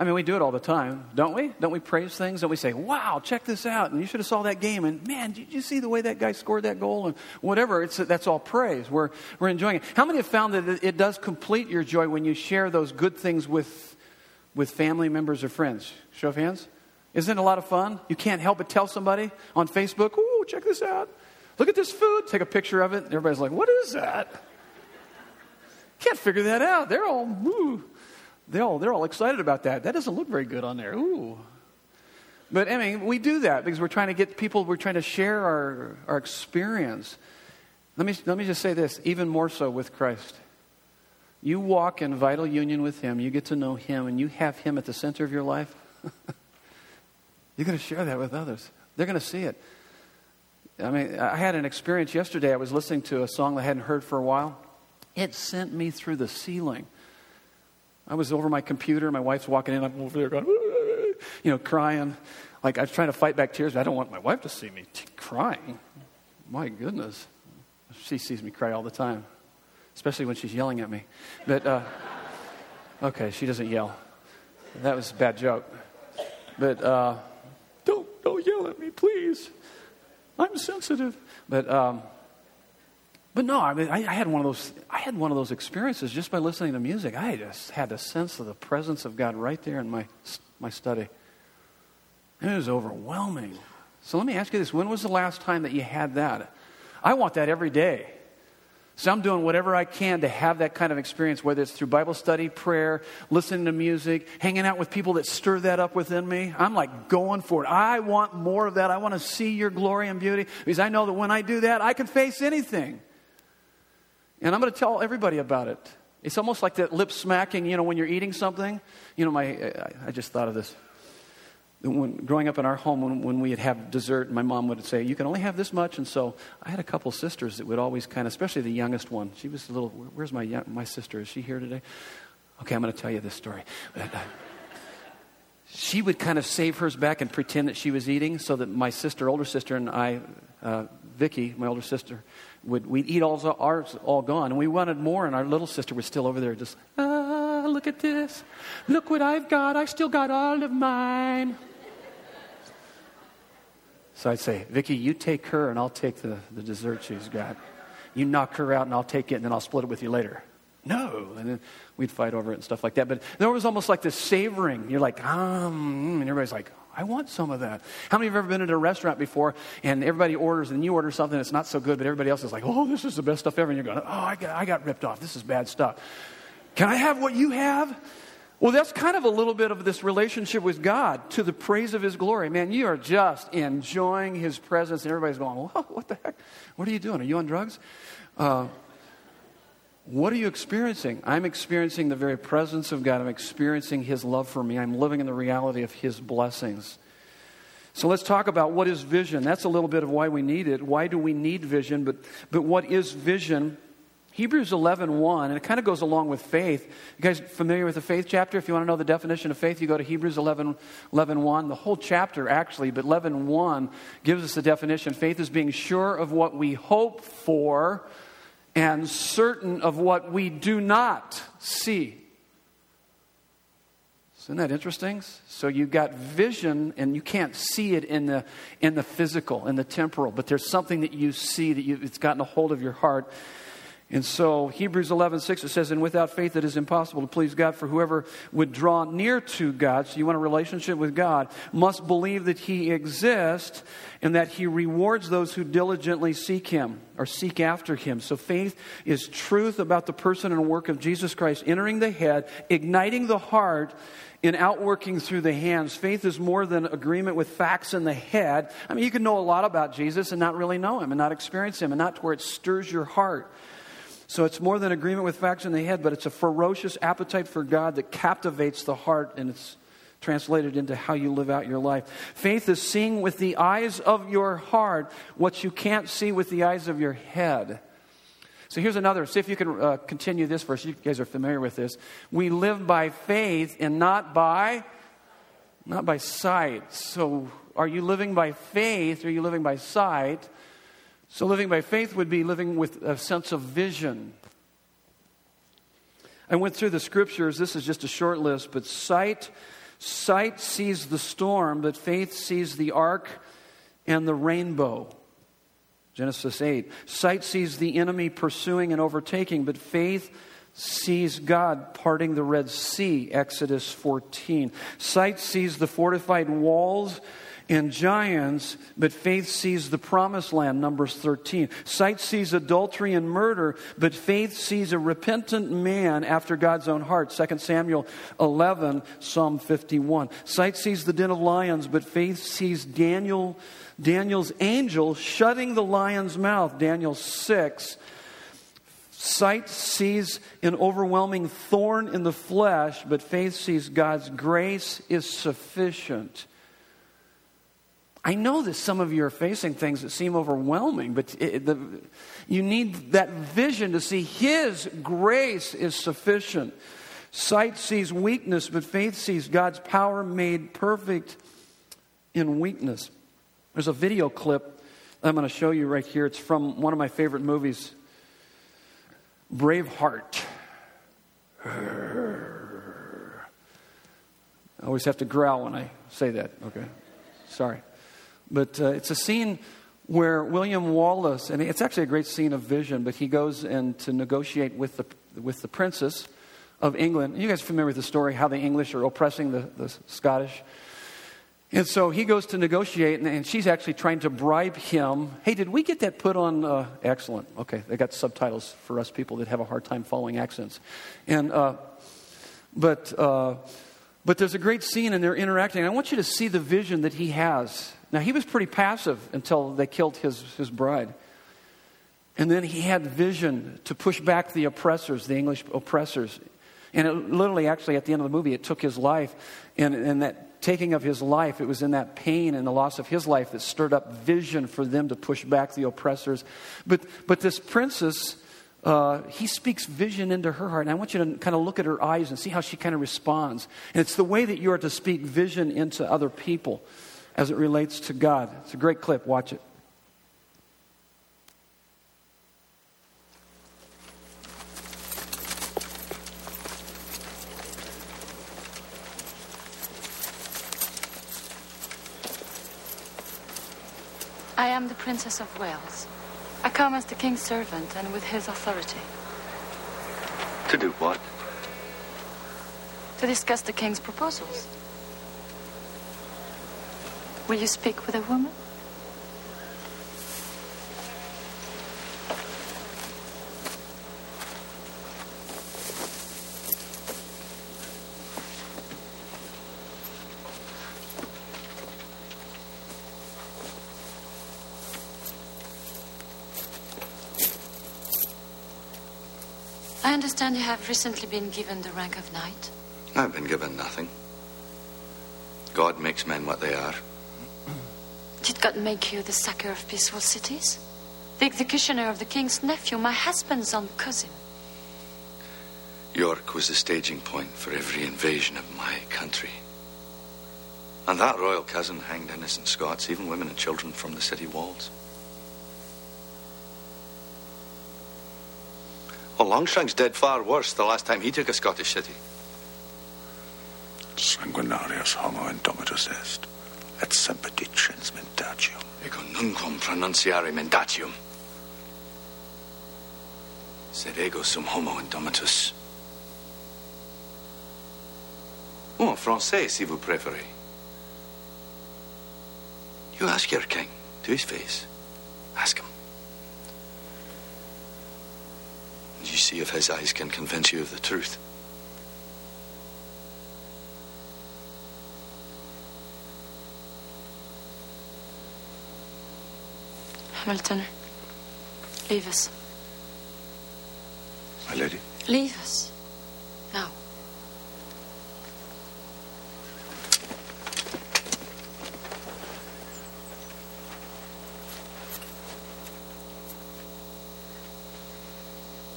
I mean, we do it all the time, don't we? Don't we praise things? Don't we say, wow, check this out, and you should have saw that game, and man, did you see the way that guy scored that goal, and whatever, that's all praise. We're enjoying it. How many have found that it does complete your joy when you share those good things with family members or friends? Show of hands. Isn't it a lot of fun? You can't help but tell somebody on Facebook, ooh, check this out. Look at this food. Take a picture of it, and everybody's like, what is that? Can't figure that out. They're all, ooh. They're all excited about that. That doesn't look very good on there. Ooh. But, I mean, we do that because we're trying to get people, we're trying to share our experience. Let me just say this, even more so with Christ. You walk in vital union with Him. You get to know Him, and you have Him at the center of your life. You're going to share that with others. They're going to see it. I mean, I had an experience yesterday. I was listening to a song I hadn't heard for a while. It sent me through the ceiling. I was over my computer. My wife's walking in. I'm over there going, you know, crying. Like, I was trying to fight back tears, but I don't want my wife to see me crying. My goodness. She sees me cry all the time, especially when she's yelling at me. But, okay, she doesn't yell. That was a bad joke. But don't yell at me, please. I'm sensitive. But no, I mean, I had one of those experiences just by listening to music. I just had a sense of the presence of God right there in my study. And it was overwhelming. So let me ask you this. When was the last time that you had that? I want that every day. So I'm doing whatever I can to have that kind of experience, whether it's through Bible study, prayer, listening to music, hanging out with people that stir that up within me. I'm like going for it. I want more of that. I want to see your glory and beauty because I know that when I do that, I can face anything. And I'm going to tell everybody about it. It's almost like that lip smacking, you know, when you're eating something. You know, I just thought of this. When growing up in our home, when we'd have dessert, my mom would say, you can only have this much. And so I had a couple sisters that would always kind of, especially the youngest one. She was a little, where's my sister? Is she here today? Okay, I'm going to tell you this story. She would kind of save hers back and pretend that she was eating so that my sister, older sister, and I, Vicky, my older sister, we'd eat all ours all gone, and we wanted more, and our little sister was still over there just, look at this. Look what I've got. I still got all of mine. So I'd say, Vicky, you take her, and I'll take the dessert she's got. You knock her out, and I'll take it, and then I'll split it with you later. No. And then we'd fight over it and stuff like that. But there was almost like this savoring. You're like, and everybody's like, I want some of that. How many have ever been at a restaurant before and everybody orders and you order something that's not so good, but everybody else is like, oh, this is the best stuff ever. And you're going, oh, I got ripped off. This is bad stuff. Can I have what you have? Well, that's kind of a little bit of this relationship with God to the praise of His glory. Man, you are just enjoying His presence. And everybody's going, whoa, what the heck? What are you doing? Are you on drugs? What are you experiencing? I'm experiencing the very presence of God. I'm experiencing His love for me. I'm living in the reality of His blessings. So let's talk about what is vision. That's a little bit of why we need it. Why do we need vision? But what is vision? Hebrews 11:1, and it kind of goes along with faith. You guys familiar with the faith chapter? If you want to know the definition of faith, you go to Hebrews 11:1. The whole chapter, actually, but 11:1 gives us the definition. Faith is being sure of what we hope for, and certain of what we do not see. Isn't that interesting? So you've got vision, and you can't see it in the physical, in the temporal. But there's something that you see it's gotten a hold of your heart. And so Hebrews 11:6, it says, and without faith it is impossible to please God, for whoever would draw near to God, so you want a relationship with God, must believe that He exists and that He rewards those who diligently seek Him or seek after Him. So faith is truth about the person and work of Jesus Christ, entering the head, igniting the heart, and outworking through the hands. Faith is more than agreement with facts in the head. I mean, you can know a lot about Jesus and not really know Him and not experience Him and not to where it stirs your heart. So it's more than agreement with facts in the head, but it's a ferocious appetite for God that captivates the heart, and it's translated into how you live out your life. Faith is seeing with the eyes of your heart what you can't see with the eyes of your head. So here's another. See if you can continue this verse. You guys are familiar with this. We live by faith and not by sight. So are you living by faith or are you living by sight? So living by faith would be living with a sense of vision. I went through the scriptures. This is just a short list, but sight Sight sees the storm, but faith sees the ark and the rainbow. Genesis 8. Sight sees the enemy pursuing and overtaking, but faith sees God parting the Red Sea. Exodus 14. Sight sees the fortified walls and giants, but faith sees the promised land, Numbers 13. Sight sees adultery and murder, but faith sees a repentant man after God's own heart, 2 Samuel 11, Psalm 51. Sight sees the den of lions, but faith sees Daniel's angel shutting the lion's mouth, Daniel 6. Sight sees an overwhelming thorn in the flesh, but faith sees God's grace is sufficient. I know that some of you are facing things that seem overwhelming, but you need that vision to see His grace is sufficient. Sight sees weakness, but faith sees God's power made perfect in weakness. There's a video clip I'm going to show you right here. It's from one of my favorite movies, Braveheart. I always have to growl when I say that. Okay, sorry. But it's a scene where William Wallace, and it's actually a great scene of vision, but he goes and to negotiate with the princess of England. You guys are familiar with the story, how the English are oppressing the Scottish. And so he goes to negotiate, and she's actually trying to bribe him. Hey, did we get that put on? Excellent. Okay, they got subtitles for us people that have a hard time following accents. And But there's a great scene and they're interacting. I want you to see the vision that he has. Now, he was pretty passive until they killed his bride. And then he had vision to push back the oppressors, the English oppressors. And it literally, actually, at the end of the movie, it took his life. And that taking of his life, it was in that pain and the loss of his life that stirred up vision for them to push back the oppressors. But this princess, he speaks vision into her heart. And I want you to kind of look at her eyes and see how she kind of responds. And it's the way that you are to speak vision into other people as it relates to God. It's a great clip. Watch it. I am the Princess of Wales. I come as the king's servant and with his authority. To do what? To discuss the king's proposals. Will you speak with a woman? I understand you have recently been given the rank of knight. I've been given nothing. God makes men what they are. Did God make you the sacker of peaceful cities? The executioner of the king's nephew, my husband's own cousin. York was the staging point for every invasion of my country. And that royal cousin hanged innocent Scots, even women and children, from the city walls. Well, Longshanks did far worse the last time he took a Scottish city. Sanguinarius homo indomitus est, et semper dicens mendacium. Ego nunquam pronunciare mendacium. Sed ego sum homo indomitus. Ou en français, si vous préférez. You ask your king, to his face. Ask him. You see if his eyes can convince you of the truth. Hamilton, leave us. My lady? Leave us. Now.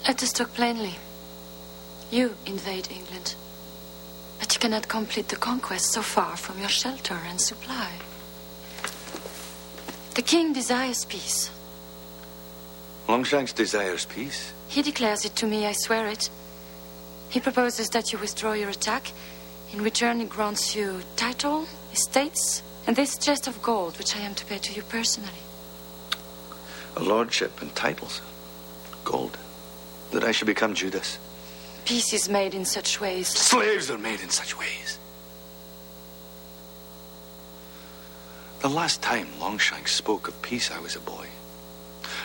Let us talk plainly. You invade England, but you cannot complete the conquest so far from your shelter and supply. The king desires peace. Longshanks desires peace? He declares it to me, I swear it. He proposes that you withdraw your attack. In return, he grants you title, estates, and this chest of gold, which I am to pay to you personally. A lordship and titles. Gold. That I should become Judas. Peace is made in such ways. Slaves are made in such ways. The last time Longshanks spoke of peace, I was a boy.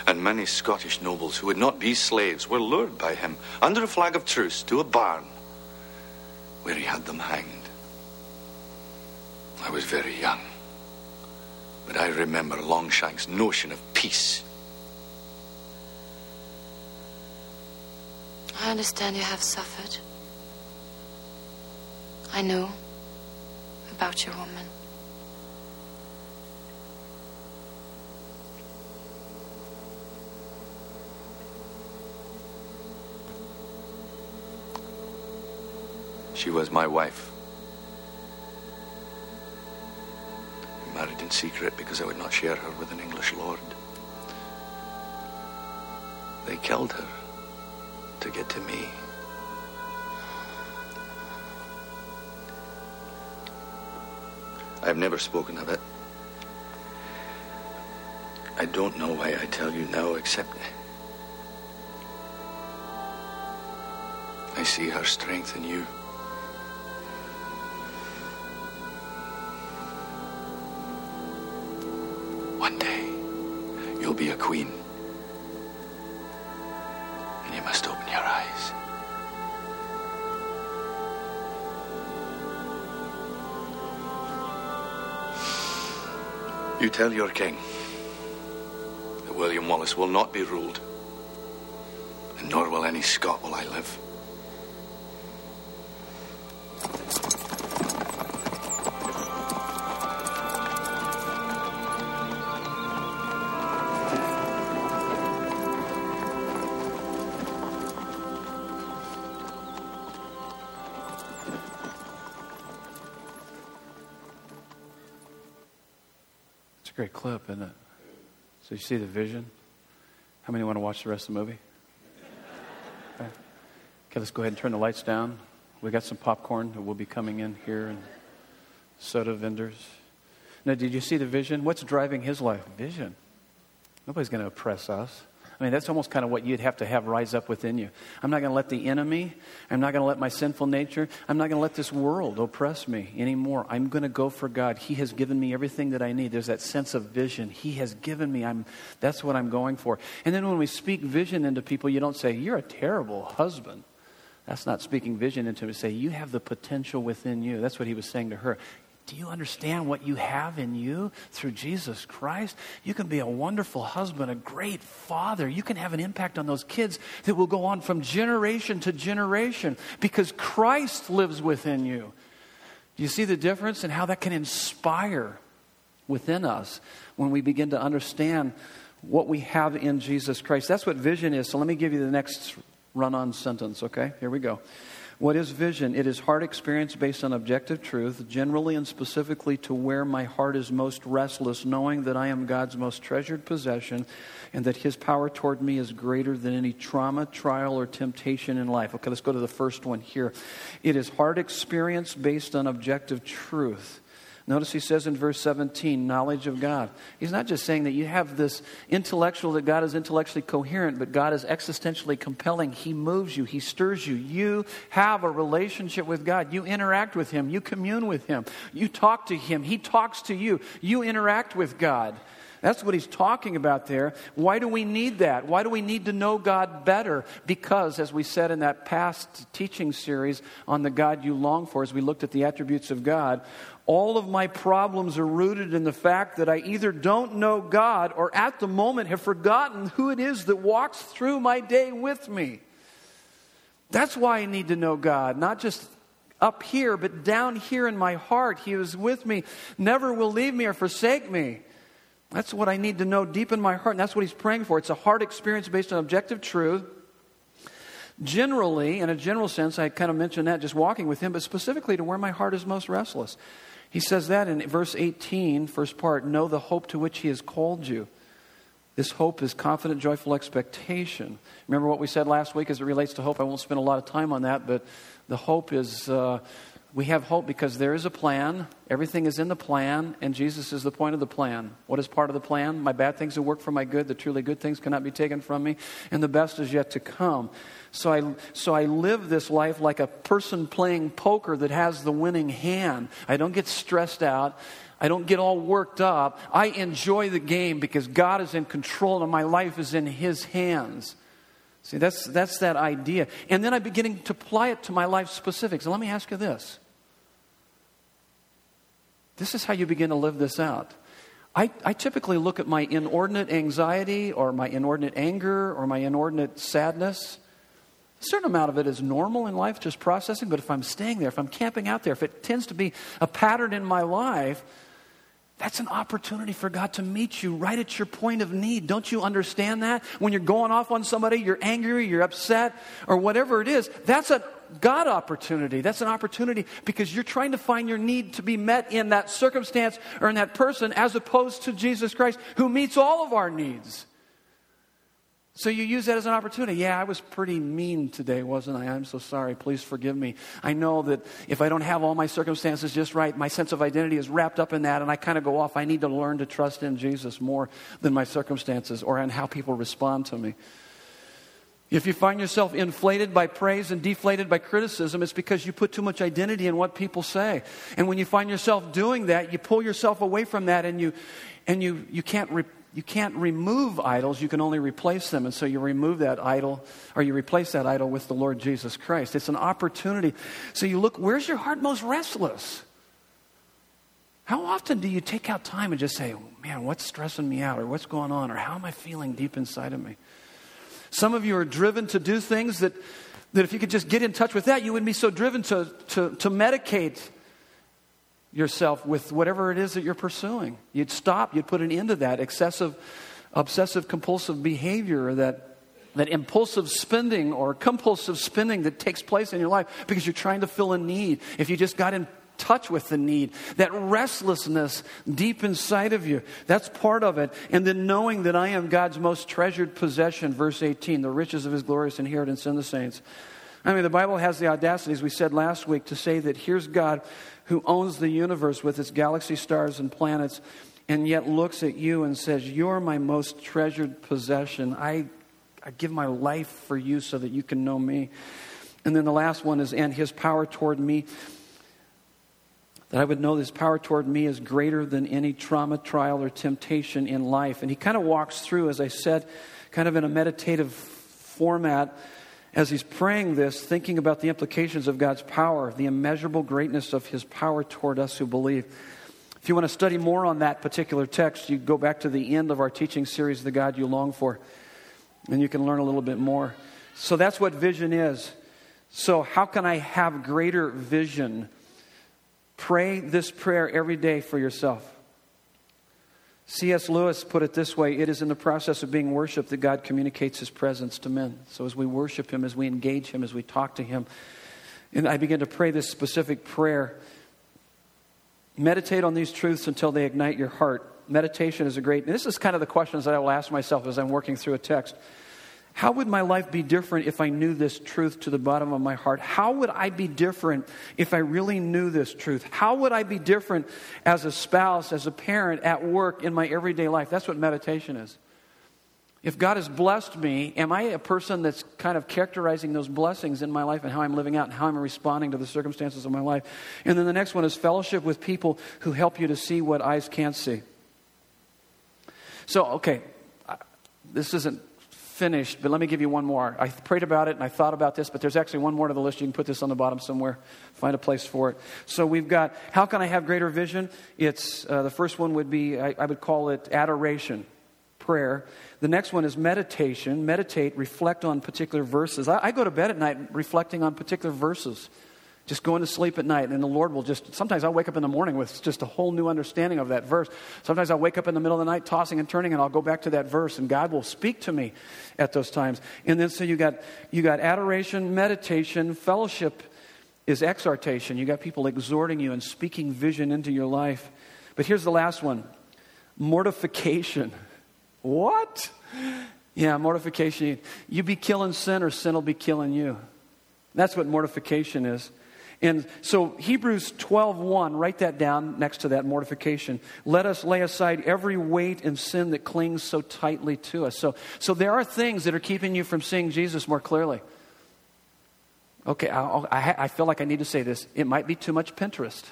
And many Scottish nobles who would not be slaves were lured by him under a flag of truce to a barn where he had them hanged. I was very young, but I remember Longshanks' notion of peace. I understand you have suffered. I know about your woman. She was my wife. We married in secret because I would not share her with an English lord. They killed her to get to me. I've never spoken of it. I don't know why I tell you now, except I see her strength in you. One day, you'll be a queen. And you must open your eyes. You tell your king that William Wallace will not be ruled, and nor will any Scot while I live. Great clip, isn't it? So you see the vision? How many want to watch the rest of the movie? Okay, let's go ahead and turn the lights down. We got some popcorn that will be coming in here and soda vendors. Now, did you see the vision? What's driving his life? Vision. Nobody's going to oppress us. I mean, that's almost kind of what you'd have to have rise up within you. I'm not going to let the enemy. I'm not going to let my sinful nature. I'm not going to let this world oppress me anymore. I'm going to go for God. He has given me everything that I need. There's that sense of vision. He has given me. That's what I'm going for. And then when we speak vision into people, you don't say, you're a terrible husband. That's not speaking vision into them. Say, you have the potential within you. That's what he was saying to her. Do you understand what you have in you through Jesus Christ? You can be a wonderful husband, a great father. You can have an impact on those kids that will go on from generation to generation because Christ lives within you. Do you see the difference in how that can inspire within us when we begin to understand what we have in Jesus Christ? That's what vision is. So let me give you the next run-on sentence, okay? Here we go. What is vision? It is heart experience based on objective truth, generally and specifically to where my heart is most restless, knowing that I am God's most treasured possession and that his power toward me is greater than any trauma, trial, or temptation in life. Okay, let's go to the first one here. It is heart experience based on objective truth. Notice he says in verse 17, knowledge of God. He's not just saying that you have this intellectual, that God is intellectually coherent, but God is existentially compelling. He moves you. He stirs you. You have a relationship with God. You interact with him. You commune with him. You talk to him. He talks to you. You interact with God. That's what he's talking about there. Why do we need that? Why do we need to know God better? Because, as we said in that past teaching series on the God you long for, as we looked at the attributes of God, all of my problems are rooted in the fact that I either don't know God or at the moment have forgotten who it is that walks through my day with me. That's why I need to know God, not just up here, but down here in my heart. He is with me, never will leave me or forsake me. That's what I need to know deep in my heart, and that's what he's praying for. It's a heart experience based on objective truth. Generally, in a general sense, I kind of mentioned that just walking with him, but specifically to where my heart is most restless. He says that in verse 18, first part, know the hope to which he has called you. This hope is confident, joyful expectation. Remember what we said last week as it relates to hope? I won't spend a lot of time on that, but the hope is We have hope because there is a plan. Everything is in the plan, and Jesus is the point of the plan. What is part of the plan? My bad things will work for my good. The truly good things cannot be taken from me, and the best is yet to come. So I live this life like a person playing poker that has the winning hand. I don't get stressed out. I don't get all worked up. I enjoy the game because God is in control and my life is in His hands. See, that's that idea. And then I'm beginning to apply it to my life specifics. And let me ask you this. This is how you begin to live this out. I typically look at my inordinate anxiety or my inordinate anger or my inordinate sadness. A certain amount of it is normal in life, just processing. But if I'm staying there, if I'm camping out there, if it tends to be a pattern in my life, that's an opportunity for God to meet you right at your point of need. Don't you understand that? When you're going off on somebody, you're angry, you're upset, or whatever it is, that's a God opportunity. That's an opportunity because you're trying to find your need to be met in that circumstance or in that person, as opposed to Jesus Christ, who meets all of our needs. So you use that as an opportunity. Yeah, I was pretty mean today, wasn't I? I'm so sorry. Please forgive me. I know that if I don't have all my circumstances just right, my sense of identity is wrapped up in that, and I kind of go off. I need to learn to trust in Jesus more than my circumstances or in how people respond to me. If you find yourself inflated by praise and deflated by criticism, it's because you put too much identity in what people say. And when you find yourself doing that, you pull yourself away from that, and you can't You can't remove idols, you can only replace them. And so you remove that idol, or you replace that idol with the Lord Jesus Christ. It's an opportunity. So you look, where's your heart most restless? How often do you take out time and just say, man, what's stressing me out, or what's going on, or how am I feeling deep inside of me? Some of you are driven to do things that if you could just get in touch with that, you wouldn't be so driven to medicate yourself with whatever it is that you're pursuing. You'd stop, you'd put an end to that excessive, obsessive, compulsive behavior, that impulsive spending or compulsive spending that takes place in your life because you're trying to fill a need. If you just got in touch with the need, that restlessness deep inside of you, that's part of it. And then knowing that I am God's most treasured possession, verse 18, the riches of His glorious inheritance in the saints. I mean, the Bible has the audacity, as we said last week, to say that here's God who owns the universe with its galaxy, stars, and planets, and yet looks at you and says, you're my most treasured possession. I give my life for you so that you can know me. And then the last one is, and His power toward me, that I would know this power toward me is greater than any trauma, trial, or temptation in life. And he kind of walks through, as I said, kind of in a meditative format, as he's praying this, thinking about the implications of God's power, the immeasurable greatness of His power toward us who believe. If you want to study more on that particular text, you go back to the end of our teaching series, The God You Long For, and you can learn a little bit more. So that's what vision is. So how can I have greater vision? Pray this prayer every day for yourself. C.S. Lewis put it this way: it is in the process of being worshiped that God communicates His presence to men. So as we worship Him, as we engage Him, as we talk to Him, and I begin to pray this specific prayer. Meditate on these truths until they ignite your heart. Meditation is a great, and this is kind of the questions that I will ask myself as I'm working through a text. How would my life be different if I knew this truth to the bottom of my heart? How would I be different if I really knew this truth? How would I be different as a spouse, as a parent, at work, in my everyday life? That's what meditation is. If God has blessed me, am I a person that's kind of characterizing those blessings in my life and how I'm living out and how I'm responding to the circumstances of my life? And then the next one is fellowship with people who help you to see what eyes can't see. So, okay, this isn't finished, but let me give you one more. I prayed about it and I thought about this, but there's actually one more to the list. You can put this on the bottom somewhere, find a place for it. So we've got, how can I have greater vision? It's the first one would be, I would call it adoration, prayer. The next one is meditation. Meditate, reflect on particular verses. I go to bed at night reflecting on particular verses, just going to sleep at night, and the Lord will just, sometimes I'll wake up in the morning with just a whole new understanding of that verse. Sometimes I'll wake up in the middle of the night tossing and turning, and I'll go back to that verse, and God will speak to me at those times. And then so you got adoration, meditation, fellowship is exhortation. You got people exhorting you and speaking vision into your life. But here's the last one, mortification. What? Yeah, mortification. You be killing sin or sin will be killing you. That's what mortification is. And so Hebrews 12:1, write that down next to that mortification. Let us lay aside every weight and sin that clings so tightly to us. So there are things that are keeping you from seeing Jesus more clearly. Okay, I feel like I need to say this. It might be too much Pinterest.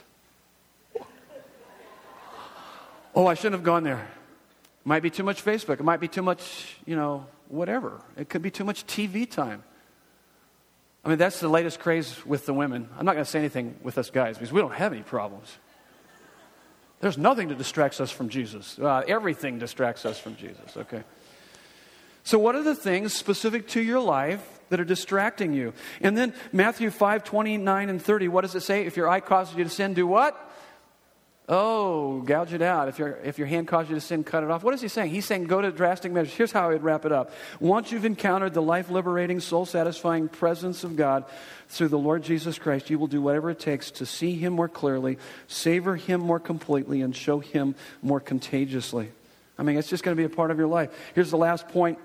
Oh, I shouldn't have gone there. It might be too much Facebook. It might be too much, whatever. It could be too much TV time. I mean, that's the latest craze with the women. I'm not going to say anything with us guys because we don't have any problems. There's nothing that distracts us from Jesus. Everything distracts us from Jesus, okay? So what are the things specific to your life that are distracting you? And then Matthew 5:29 and 30, what does it say? If your eye causes you to sin, do what? Oh, gouge it out. If your hand causes you to sin, cut it off. What is he saying? He's saying go to drastic measures. Here's how I'd wrap it up. Once you've encountered the life-liberating, soul-satisfying presence of God through the Lord Jesus Christ, you will do whatever it takes to see him more clearly, savor him more completely, and show him more contagiously. I mean, it's just going to be a part of your life. Here's the last point.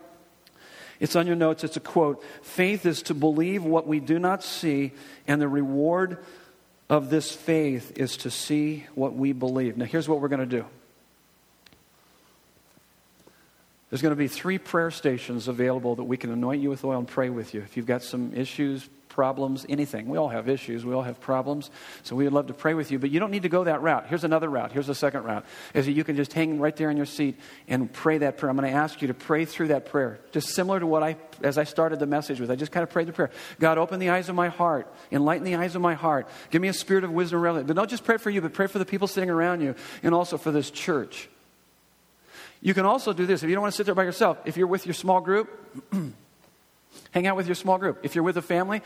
It's on your notes. It's a quote. Faith is to believe what we do not see, and the reward of this faith is to see what we believe. Now, here's what we're going to do. There's going to be 3 prayer stations available that we can anoint you with oil and pray with you. If you've got some issues, problems, anything. We all have issues. We all have problems. So we would love to pray with you. But you don't need to go that route. Here's another route. Here's the second route. Is that you can just hang right there in your seat and pray that prayer. I'm going to ask you to pray through that prayer. Just similar to what as I started the message with. I just kind of prayed the prayer. God, open the eyes of my heart. Enlighten the eyes of my heart. Give me a spirit of wisdom and revelation. But don't just pray for you, but pray for the people sitting around you and also for this church. You can also do this. If you don't want to sit there by yourself, if you're with your small group, hang out with your small group. If you're with a family,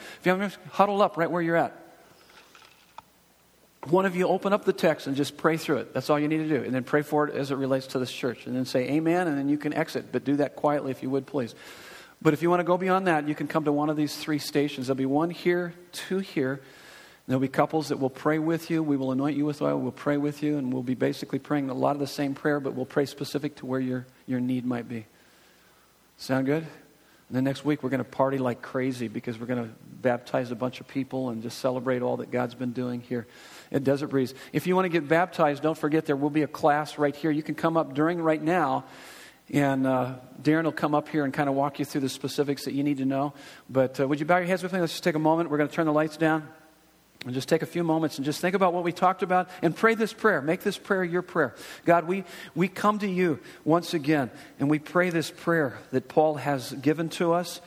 huddle up right where you're at. One of you open up the text and just pray through it. That's all you need to do. And then pray for it as it relates to this church. And then say amen, and then you can exit. But do that quietly if you would, please. But if you want to go beyond that, you can come to one of these 3 stations. There'll be one here, 2 here. There'll be couples that will pray with you. We will anoint you with oil. We'll pray with you. And we'll be basically praying a lot of the same prayer, but we'll pray specific to where your need might be. Sound good? And then next week, we're going to party like crazy because we're going to baptize a bunch of people and just celebrate all that God's been doing here at Desert Breeze. If you want to get baptized, don't forget there will be a class right here. You can come up right now, and Darren will come up here and kind of walk you through the specifics that you need to know. But would you bow your heads with me? Let's just take a moment. We're going to turn the lights down and just take a few moments and just think about what we talked about and pray this prayer. Make this prayer your prayer. God, we come to you once again, and we pray this prayer that Paul has given to us.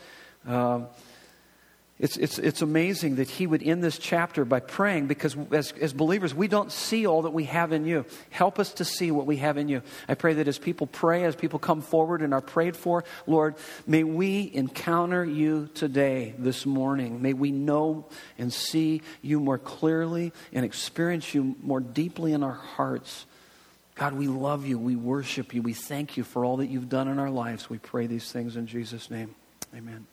It's amazing that he would end this chapter by praying because as believers, we don't see all that we have in you. Help us to see what we have in you. I pray that as people pray, as people come forward and are prayed for, Lord, may we encounter you today, this morning. May we know and see you more clearly and experience you more deeply in our hearts. God, we love you. We worship you. We thank you for all that you've done in our lives. We pray these things in Jesus' name. Amen.